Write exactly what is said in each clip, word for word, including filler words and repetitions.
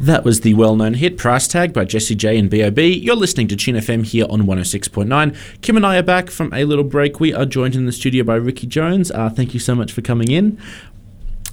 That was the well-known hit Price Tag by Jesse J and B O B. You're listening to Chin F M here on one oh six point nine. Kim and I are back from a little break. We are joined in the studio by Ricky Jones. Uh, thank you so much for coming in.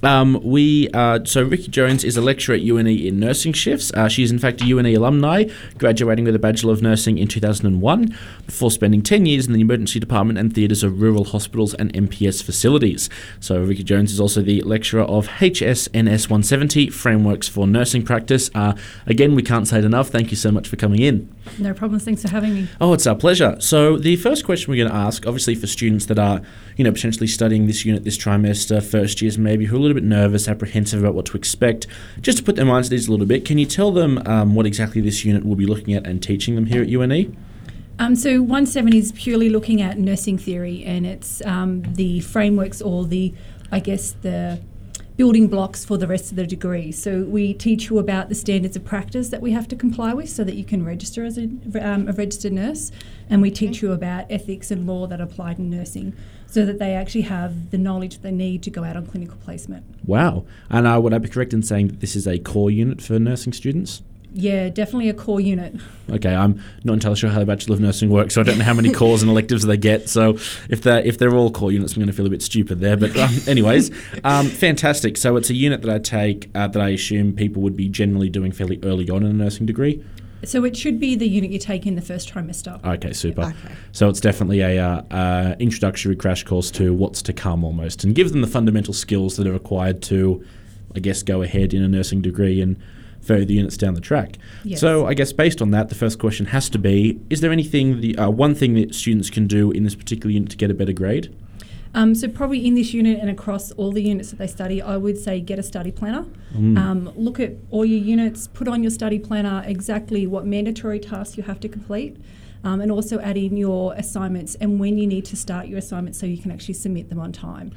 Um, we uh, so Ricky Jones is a lecturer at U N E in nursing shifts. Uh, she is in fact a U N E alumni, graduating with a Bachelor of Nursing in two thousand one, before spending ten years in the emergency department and theatres of rural hospitals and M P S facilities. So Ricky Jones is also the lecturer of H S N S one seventy, Frameworks for Nursing Practice. Uh, again, we can't say it enough. Thank you so much for coming in. No problems. Thanks for having me. Oh, it's our pleasure. So the first question we're going to ask, obviously for students that are, you know, potentially studying this unit this trimester, first years maybe, who are a little bit nervous, apprehensive about what to expect, just to put their minds at ease a little bit, can you tell them um, what exactly this unit will be looking at and teaching them here at U N E? Um, so one seventy is purely looking at nursing theory, and it's um, the frameworks or the, I guess, the building blocks for the rest of the degree. So we teach you about the standards of practice that we have to comply with so that you can register as a, um, a registered nurse, and we teach okay. you about ethics and law that apply in nursing so that they actually have the knowledge that they need to go out on clinical placement. Wow. And uh, would I be correct in saying that this is a core unit for nursing students? Yeah, definitely a core unit. Okay, I'm not entirely sure how the Bachelor of Nursing works, so I don't know how many cores and electives they get. So if they're, if they're all core units, I'm going to feel a bit stupid there. But um, anyways, um, fantastic. So it's a unit that I take uh, that I assume people would be generally doing fairly early on in a nursing degree? So it should be the unit you take in the first trimester. Okay, super. Okay. So it's definitely a uh, uh, introductory crash course to what's to come almost, and give them the fundamental skills that are required to, I guess, go ahead in a nursing degree and further units down the track. Yes. So I guess based on that, the first question has to be, is there anything, the uh, one thing that students can do in this particular unit to get a better grade? Um, so probably in this unit and across all the units that they study, I would say get a study planner. Mm. Um, look at all your units, put on your study planner exactly what mandatory tasks you have to complete, um, and also add in your assignments and when you need to start your assignments so you can actually submit them on time.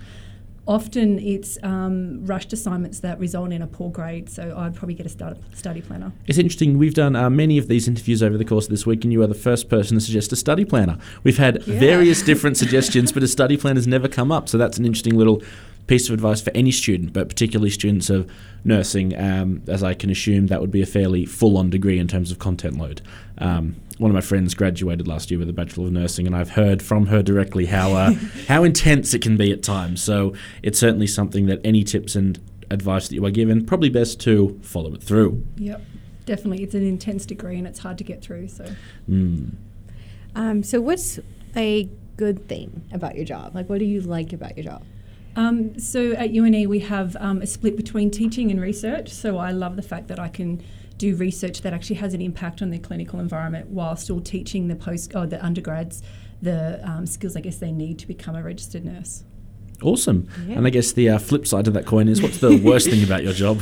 Often it's um, rushed assignments that result in a poor grade, so I'd probably get a start, study planner. It's interesting. We've done uh, many of these interviews over the course of this week, and you are the first person to suggest a study planner. We've had yeah. various different suggestions, but a study planner has never come up, so that's an interesting little piece of advice for any student, but particularly students of nursing, um, as I can assume that would be a fairly full-on degree in terms of content load. Um, one of my friends graduated last year with a Bachelor of Nursing, and I've heard from her directly how uh, how intense it can be at times. So it's certainly something that any tips and advice that you are given, probably best to follow it through. Yep, definitely. It's an intense degree, and it's hard to get through. So, mm. um, so what's a good thing about your job? Like, what do you like about your job? Um, so at U N E we have um, a split between teaching and research. So I love the fact that I can do research that actually has an impact on their clinical environment while still teaching the post or the undergrads the um, skills I guess they need to become a registered nurse. Awesome. Yeah. And I guess the uh, flip side of that coin is, what's the worst thing about your job?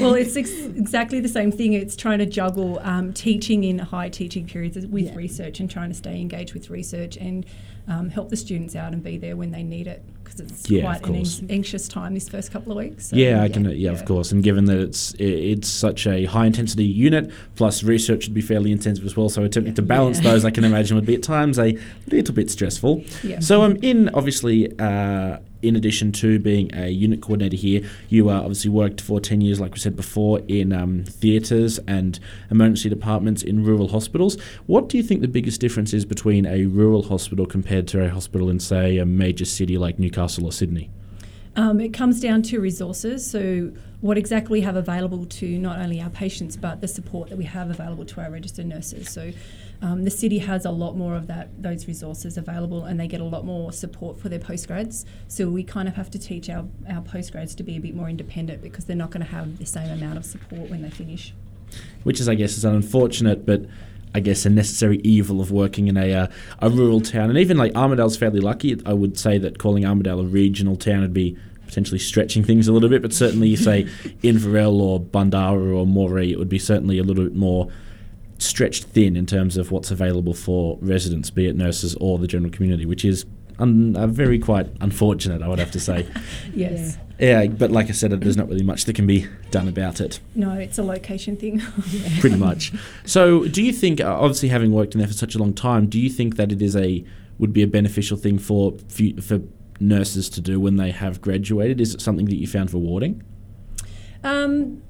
Well, it's ex- exactly the same thing. It's trying to juggle um, teaching in high teaching periods with yeah. research, and trying to stay engaged with research and um, help the students out and be there when they need it, because it's yeah, quite an ang- anxious time this first couple of weeks. So yeah, I yeah, can. Yeah, yeah, of course. And given that it's it's such a high intensity unit, plus research would be fairly intensive as well. So attempting yeah. to balance yeah. those, I can imagine, would be at times a little bit stressful. Yeah. So I'm um, in obviously. Uh, In addition to being a unit coordinator here, you uh, obviously worked for ten years, like we said before, in um, theatres and emergency departments in rural hospitals. What do you think the biggest difference is between a rural hospital compared to a hospital in, say, a major city like Newcastle or Sydney? Um, it comes down to resources, so what exactly we have available to not only our patients but the support that we have available to our registered nurses. So um, the city has a lot more of that, those resources available, and they get a lot more support for their postgrads. So we kind of have to teach our, our postgrads to be a bit more independent, because they're not going to have the same amount of support when they finish. Which is, I guess, is unfortunate, but I guess a necessary evil of working in a uh, a rural town. And even like Armidale's fairly lucky. I would say that calling Armidale a regional town would be potentially stretching things a little bit, but certainly you say Inverell or Bundara or Moree, it would be certainly a little bit more stretched thin in terms of what's available for residents, be it nurses or the general community, which is un- uh, very quite unfortunate, I would have to say. Yes. Yeah. Yeah, but like I said, there's not really much that can be done about it. No, it's a location thing. yeah. Pretty much. So do you think, uh, obviously having worked in there for such a long time, do you think that it is a would be a beneficial thing for for nurses to do when they have graduated? Is it something that you found rewarding? Um,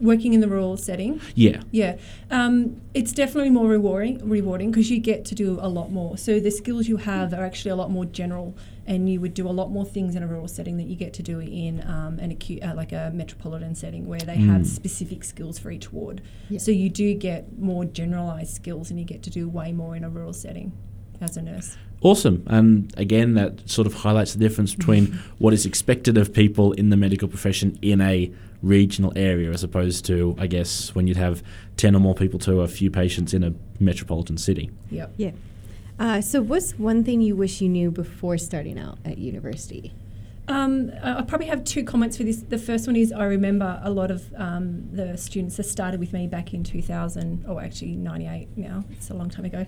working in the rural setting. Yeah. Yeah. Um, it's definitely more rewarding rewarding because you get to do a lot more. So the skills you have are actually a lot more general, and you would do a lot more things in a rural setting that you get to do in um, an acute, uh, like a metropolitan setting where they mm. have specific skills for each ward. Yep. So you do get more generalised skills and you get to do way more in a rural setting as a nurse. Awesome. And again, that sort of highlights the difference between what is expected of people in the medical profession in a regional area as opposed to, I guess, when you'd have ten or more people to a few patients in a metropolitan city. Yep. Yeah. Uh, so what's one thing you wish you knew before starting out at university? Um, I probably have two comments for this. The first one is I remember a lot of um, the students that started with me back in two thousand, or oh, actually ninety-eight now, it's a long time ago,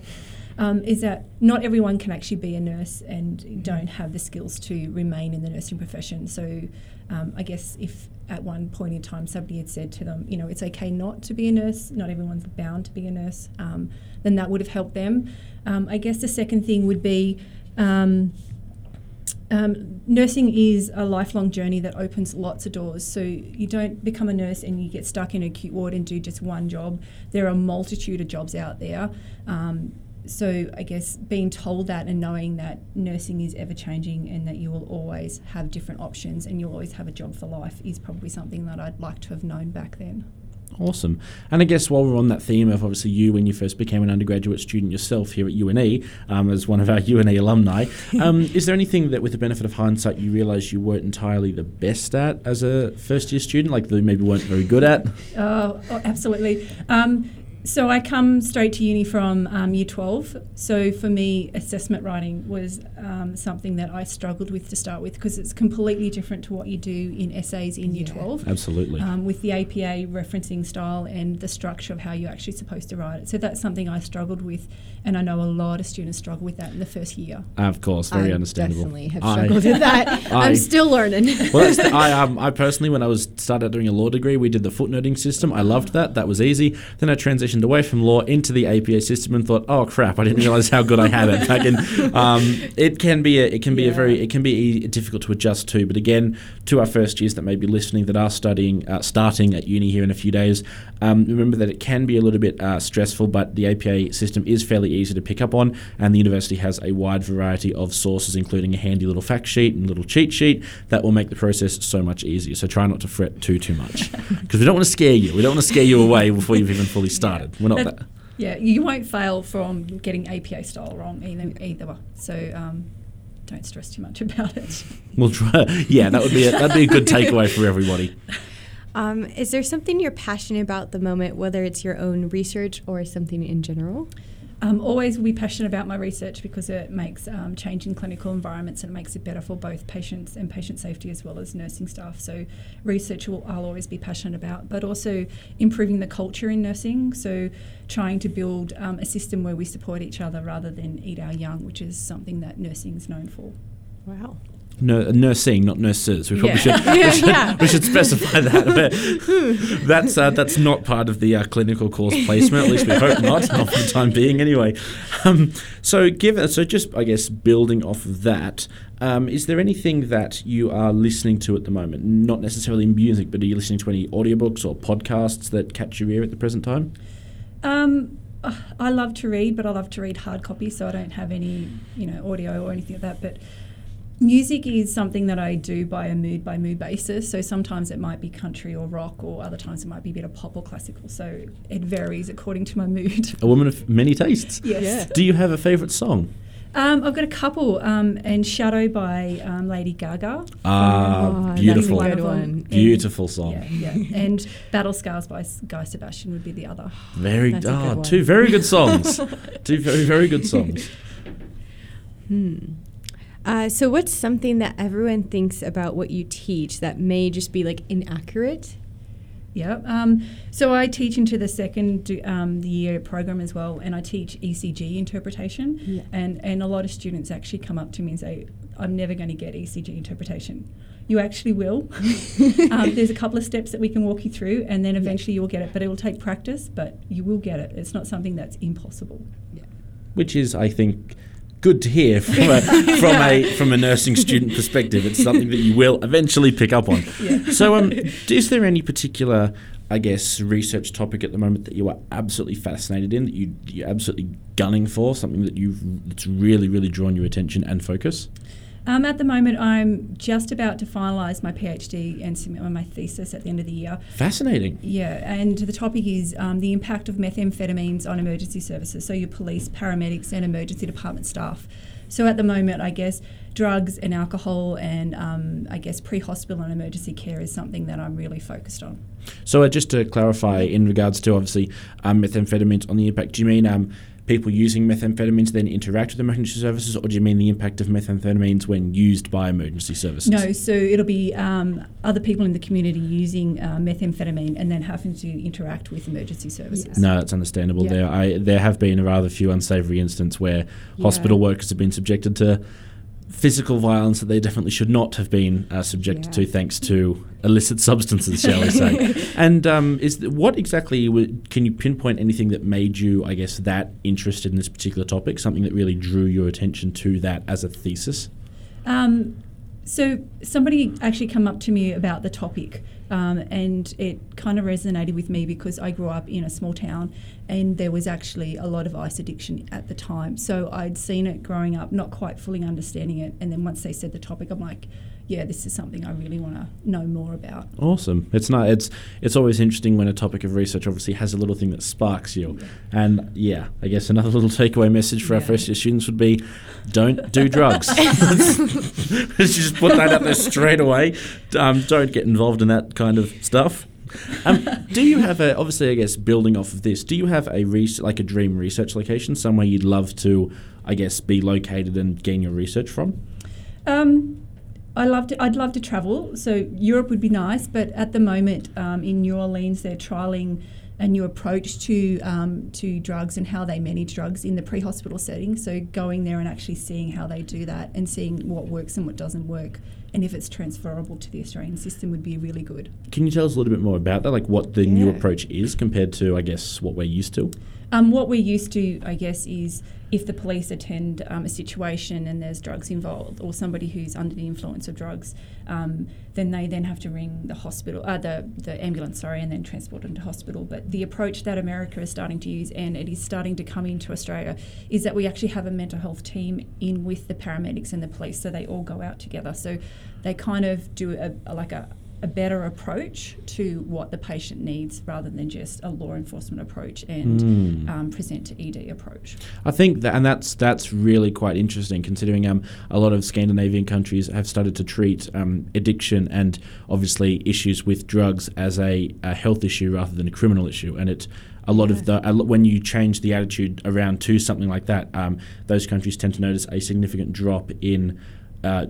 um, is that not everyone can actually be a nurse and don't have the skills to remain in the nursing profession. So um, I guess if at one point in time somebody had said to them, you know, it's okay not to be a nurse, not everyone's bound to be a nurse, um, then that would have helped them. Um, I guess the second thing would be um, um, nursing is a lifelong journey that opens lots of doors. So you don't become a nurse and you get stuck in an acute ward and do just one job. There are a multitude of jobs out there. Um, so I guess being told that and knowing that nursing is ever-changing and that you will always have different options and you'll always have a job for life is probably something that I'd like to have known back then. Awesome. And I guess while we're on that theme of obviously you, when you first became an undergraduate student yourself here at U N E, um, as one of our U N E alumni, um, is there anything that with the benefit of hindsight you realised you weren't entirely the best at as a first year student, like they maybe weren't very good at? Oh, oh absolutely. Um, so I come straight to uni from um, year twelve. So for me, assessment writing was um, something that I struggled with to start with because it's completely different to what you do in essays in year yeah, twelve. Absolutely. Um, with the A P A referencing style and the structure of how you're actually supposed to write it. So that's something I struggled with, and I know a lot of students struggle with that in the first year. Of course, very I understandable. I definitely have struggled I, with that. I, I'm still learning. Well, that's the, I, um, I personally, when I was started doing a law degree, we did the footnoting system. I loved that. That was easy. Then I transitioned away from law into the A P A system and thought, oh crap, I didn't realise how good I had it. I can, um, it can be a, it can be yeah. a very, it can be e- difficult to adjust to. But again, to our first years that may be listening that are studying, uh, starting at uni here in a few days, um, remember that it can be a little bit uh, stressful. But the A P A system is fairly easy to pick up on, and the university has a wide variety of sources, including a handy little fact sheet and little cheat sheet that will make the process so much easier. So try not to fret too too much because we don't want to scare you. We don't want to scare you away before you've even fully started. We're not that, that. Yeah, you won't fail from getting A P A style wrong either. either. So um, don't stress too much about it. We'll try. Yeah, that would be a, that'd be a good takeaway for everybody. Um, is there something you're passionate about at the moment, whether it's your own research or something in general? Um, always will be passionate about my research because it makes um, change in clinical environments and it makes it better for both patients and patient safety as well as nursing staff. So research will, I'll always be passionate about, but also improving the culture in nursing. So trying to build um, a system where we support each other rather than eat our young, which is something that nursing is known for. Wow. No, nursing, not nurses. We probably yeah. should, we should, yeah. we should specify that. But that's uh, that's not part of the uh, clinical course placement. At least we hope not, not for the time being, anyway. Um, so, give so just I guess building off of that. Um, is there anything that you are listening to at the moment? Not necessarily music, but are you listening to any audiobooks or podcasts that catch your ear at the present time? Um. I love to read, but I love to read hard copy, so I don't have any, you know, audio or anything like that. But music is something that I do by a mood-by-mood basis, so sometimes it might be country or rock, or other times it might be a bit of pop or classical, so it varies according to my mood. A woman of many tastes. Yes. Yeah. Do you have a favourite song? Um, I've got a couple, um, and Shadow by um, Lady Gaga. Ah, oh, beautiful. That's a good one. And, beautiful song. Yeah, yeah. And Battle Scars by Guy Sebastian would be the other. Very, ah, oh, two very good songs. two very, very good songs. hmm. Uh, so what's something that everyone thinks about what you teach that may just be like inaccurate? Yeah. Um, so I teach into the second um, year program as well, and I teach E C G interpretation. Yeah. And, and a lot of students actually come up to me and say, I'm never going to get E C G interpretation. You actually will. um, there's a couple of steps that we can walk you through, and then eventually you'll get it. But it will take practice, but you will get it. It's not something that's impossible. Yeah. Which is, I think, good to hear from a from yeah. a from a nursing student perspective. It's something that you will eventually pick up on. Yeah. So, um, is there any particular I guess, research topic at the moment that you are absolutely fascinated in, that you, you're absolutely gunning for, something that you've that's really, really drawn your attention and focus? Um, at the moment, I'm just about to finalise my PhD and submit my thesis at the end of the year. Fascinating. Yeah, and the topic is um, the impact of methamphetamines on emergency services, so your police, paramedics and emergency department staff. So at the moment, I guess, drugs and alcohol and um, I guess pre-hospital and emergency care is something that I'm really focused on. So uh, just to clarify, in regards to obviously um, methamphetamines on the impact, do you mean... Um, people using methamphetamines then interact with emergency services, or do you mean the impact of methamphetamines when used by emergency services? No, so it'll be um, other people in the community using uh, methamphetamine and then having to interact with emergency services. Yes. No, that's understandable. Yeah. There I, there have been a rather few unsavoury incidents where yeah. hospital workers have been subjected to physical violence that they definitely should not have been uh, subjected yeah. to, thanks to illicit substances, shall we say. And um, is th- what exactly, w- can you pinpoint anything that made you, I guess, that interested in this particular topic, something that really drew your attention to that as a thesis? Um, so somebody actually came up to me about the topic, um, and it kind of resonated with me because I grew up in a small town and there was actually a lot of ice addiction at the time. So I'd seen it growing up, not quite fully understanding it, and then once they said the topic, I'm like, yeah, this is something I really want to know more about. Awesome. It's not. It's it's always interesting when a topic of research obviously has a little thing that sparks you. Yeah. And yeah, I guess another little takeaway message for yeah. our first year students would be, don't do drugs. Let's just put that out there straight away. Um, don't get involved in that kind of stuff. Um, do you have a, obviously I guess building off of this, do you have a res- like a dream research location, somewhere you'd love to, I guess, be located and gain your research from? Um, I love to, I'd love to travel, so Europe would be nice, but at the moment um, in New Orleans they're trialling a new approach to um, to drugs and how they manage drugs in the pre-hospital setting, so going there and actually seeing how they do that and seeing what works and what doesn't work, and if it's transferable to the Australian system, would be really good. Can you tell us a little bit more about that, like what the yeah. new approach is compared to, I guess, what we're used to? Um, what we're used to, I guess, is if the police attend um, a situation and there's drugs involved, or somebody who's under the influence of drugs, um, then they then have to ring the hospital, uh, the, the ambulance, sorry, and then transport them to hospital. But the approach that America is starting to use, and it is starting to come into Australia, is that we actually have a mental health team in with the paramedics and the police, so they all go out together. So they kind of do a, a like a a better approach to what the patient needs, rather than just a law enforcement approach and mm. um, present to E D approach. I think that, and that's that's really quite interesting, considering um, a lot of Scandinavian countries have started to treat um, addiction and obviously issues with drugs as a, a health issue rather than a criminal issue. And it a lot yeah. of the a lot, when you change the attitude around to something like that, um, those countries tend to notice a significant drop in uh,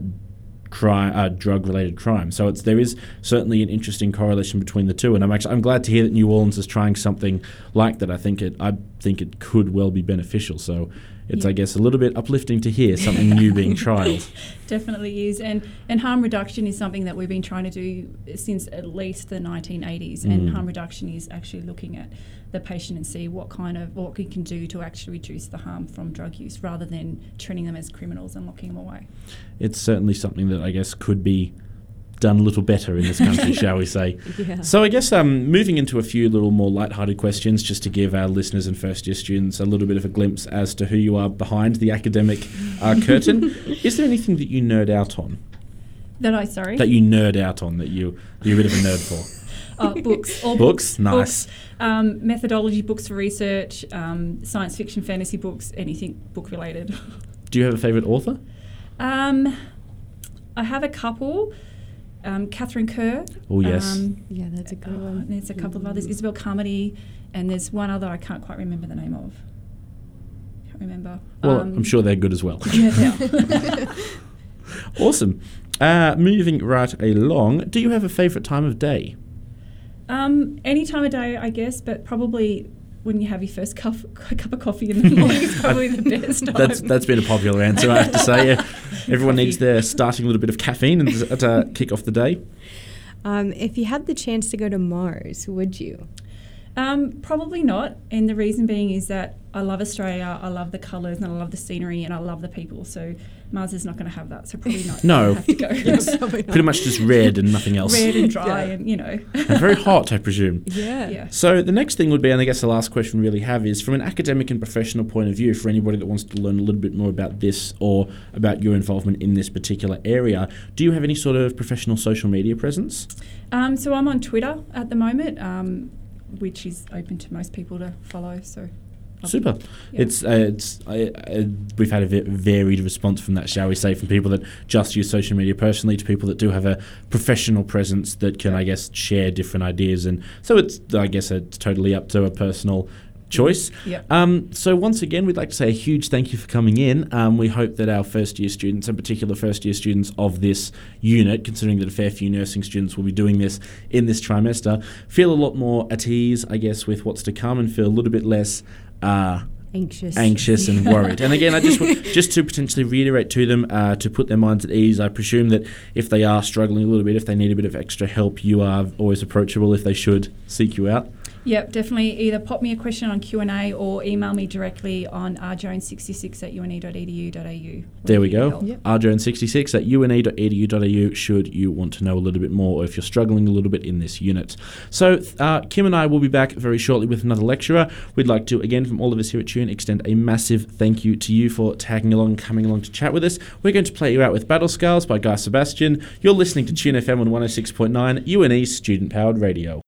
crime, uh, drug-related crime. So it's there is certainly an interesting correlation between the two, and I'm actually I'm glad to hear that New Orleans is trying something like that. I think it I think it could well be beneficial. So it's yeah. I guess a little bit uplifting to hear something new being trialled. Definitely is, and and harm reduction is something that we've been trying to do since at least the nineteen eighties. Mm. And harm reduction is actually looking at the patient and see what kind of what we can do to actually reduce the harm from drug use, rather than treating them as criminals and locking them away. It's certainly something that I guess could be done a little better in this country, shall we say. Yeah. So I guess um, moving into a few little more lighthearted questions, just to give our listeners and first-year students a little bit of a glimpse as to who you are behind the academic uh, curtain. Is there anything that you nerd out on? That I, sorry? That you nerd out on, that you, you're a bit of a nerd for? Oh, books. All books, books, nice. Books, um, methodology books for research, um, science fiction, fantasy books, anything book-related. Do you have a favourite author? Um, I have a couple. Um, Catherine Kerr. Oh, yes. Um, yeah, that's a good one. Uh, and there's a couple mm-hmm. of others. Isabel Carmody. And there's one other I can't quite remember the name of. Can't remember. Well, um, I'm sure they're good as well. Yeah, they are. Awesome. Uh, moving right along, do you have a favourite time of day? Um, any time of day, I guess, but probably when you have your first cup, cup of coffee in the morning is probably the best time. That's, that's been a popular answer, I have to say. Yeah. Everyone needs their starting little bit of caffeine and to kick off the day. Um, if you had the chance to go to Mars, would you? Um, probably not, and the reason being is that I love Australia, I love the colours and I love the scenery and I love the people, so Mars is not going to have that, so probably not. No, have to go. It's pretty much just red and nothing else. Red and dry, yeah. and you know. And very hot, I presume. Yeah. yeah. So the next thing would be, and I guess the last question we really have is, from an academic and professional point of view, for anybody that wants to learn a little bit more about this or about your involvement in this particular area, do you have any sort of professional social media presence? Um, so I'm on Twitter at the moment, um, which is open to most people to follow, so... Super. Yeah. It's uh, it's I, I, we've had a v- varied response from that, shall we say, from people that just use social media personally to people that do have a professional presence that can, I guess, share different ideas. And so it's, I guess, it's totally up to a personal choice. Yeah. Um, so once again, we'd like to say a huge thank you for coming in. Um, we hope that our first year students, in particular first year students of this unit, considering that a fair few nursing students will be doing this in this trimester, feel a lot more at ease, I guess, with what's to come and feel a little bit less Uh, anxious anxious and worried. And again, I just w- just to potentially reiterate to them, uh, to put their minds at ease, I presume that if they are struggling a little bit, if they need a bit of extra help, you are always approachable if they should seek you out. Yep, definitely. Either pop me a question on Q and A or email me directly on r jones sixty six at u n e dot e d u dot a u. There we go. Yep. r jones sixty six at u n e dot e d u dot a u should you want to know a little bit more or if you're struggling a little bit in this unit. So uh, Kim and I will be back very shortly with another lecturer. We'd like to, again, from all of us here at Tune, extend a massive thank you to you for tagging along and coming along to chat with us. We're going to play you out with Battle Scales by Guy Sebastian. You're listening to Tune F M on one oh six point nine, U N E student-powered radio.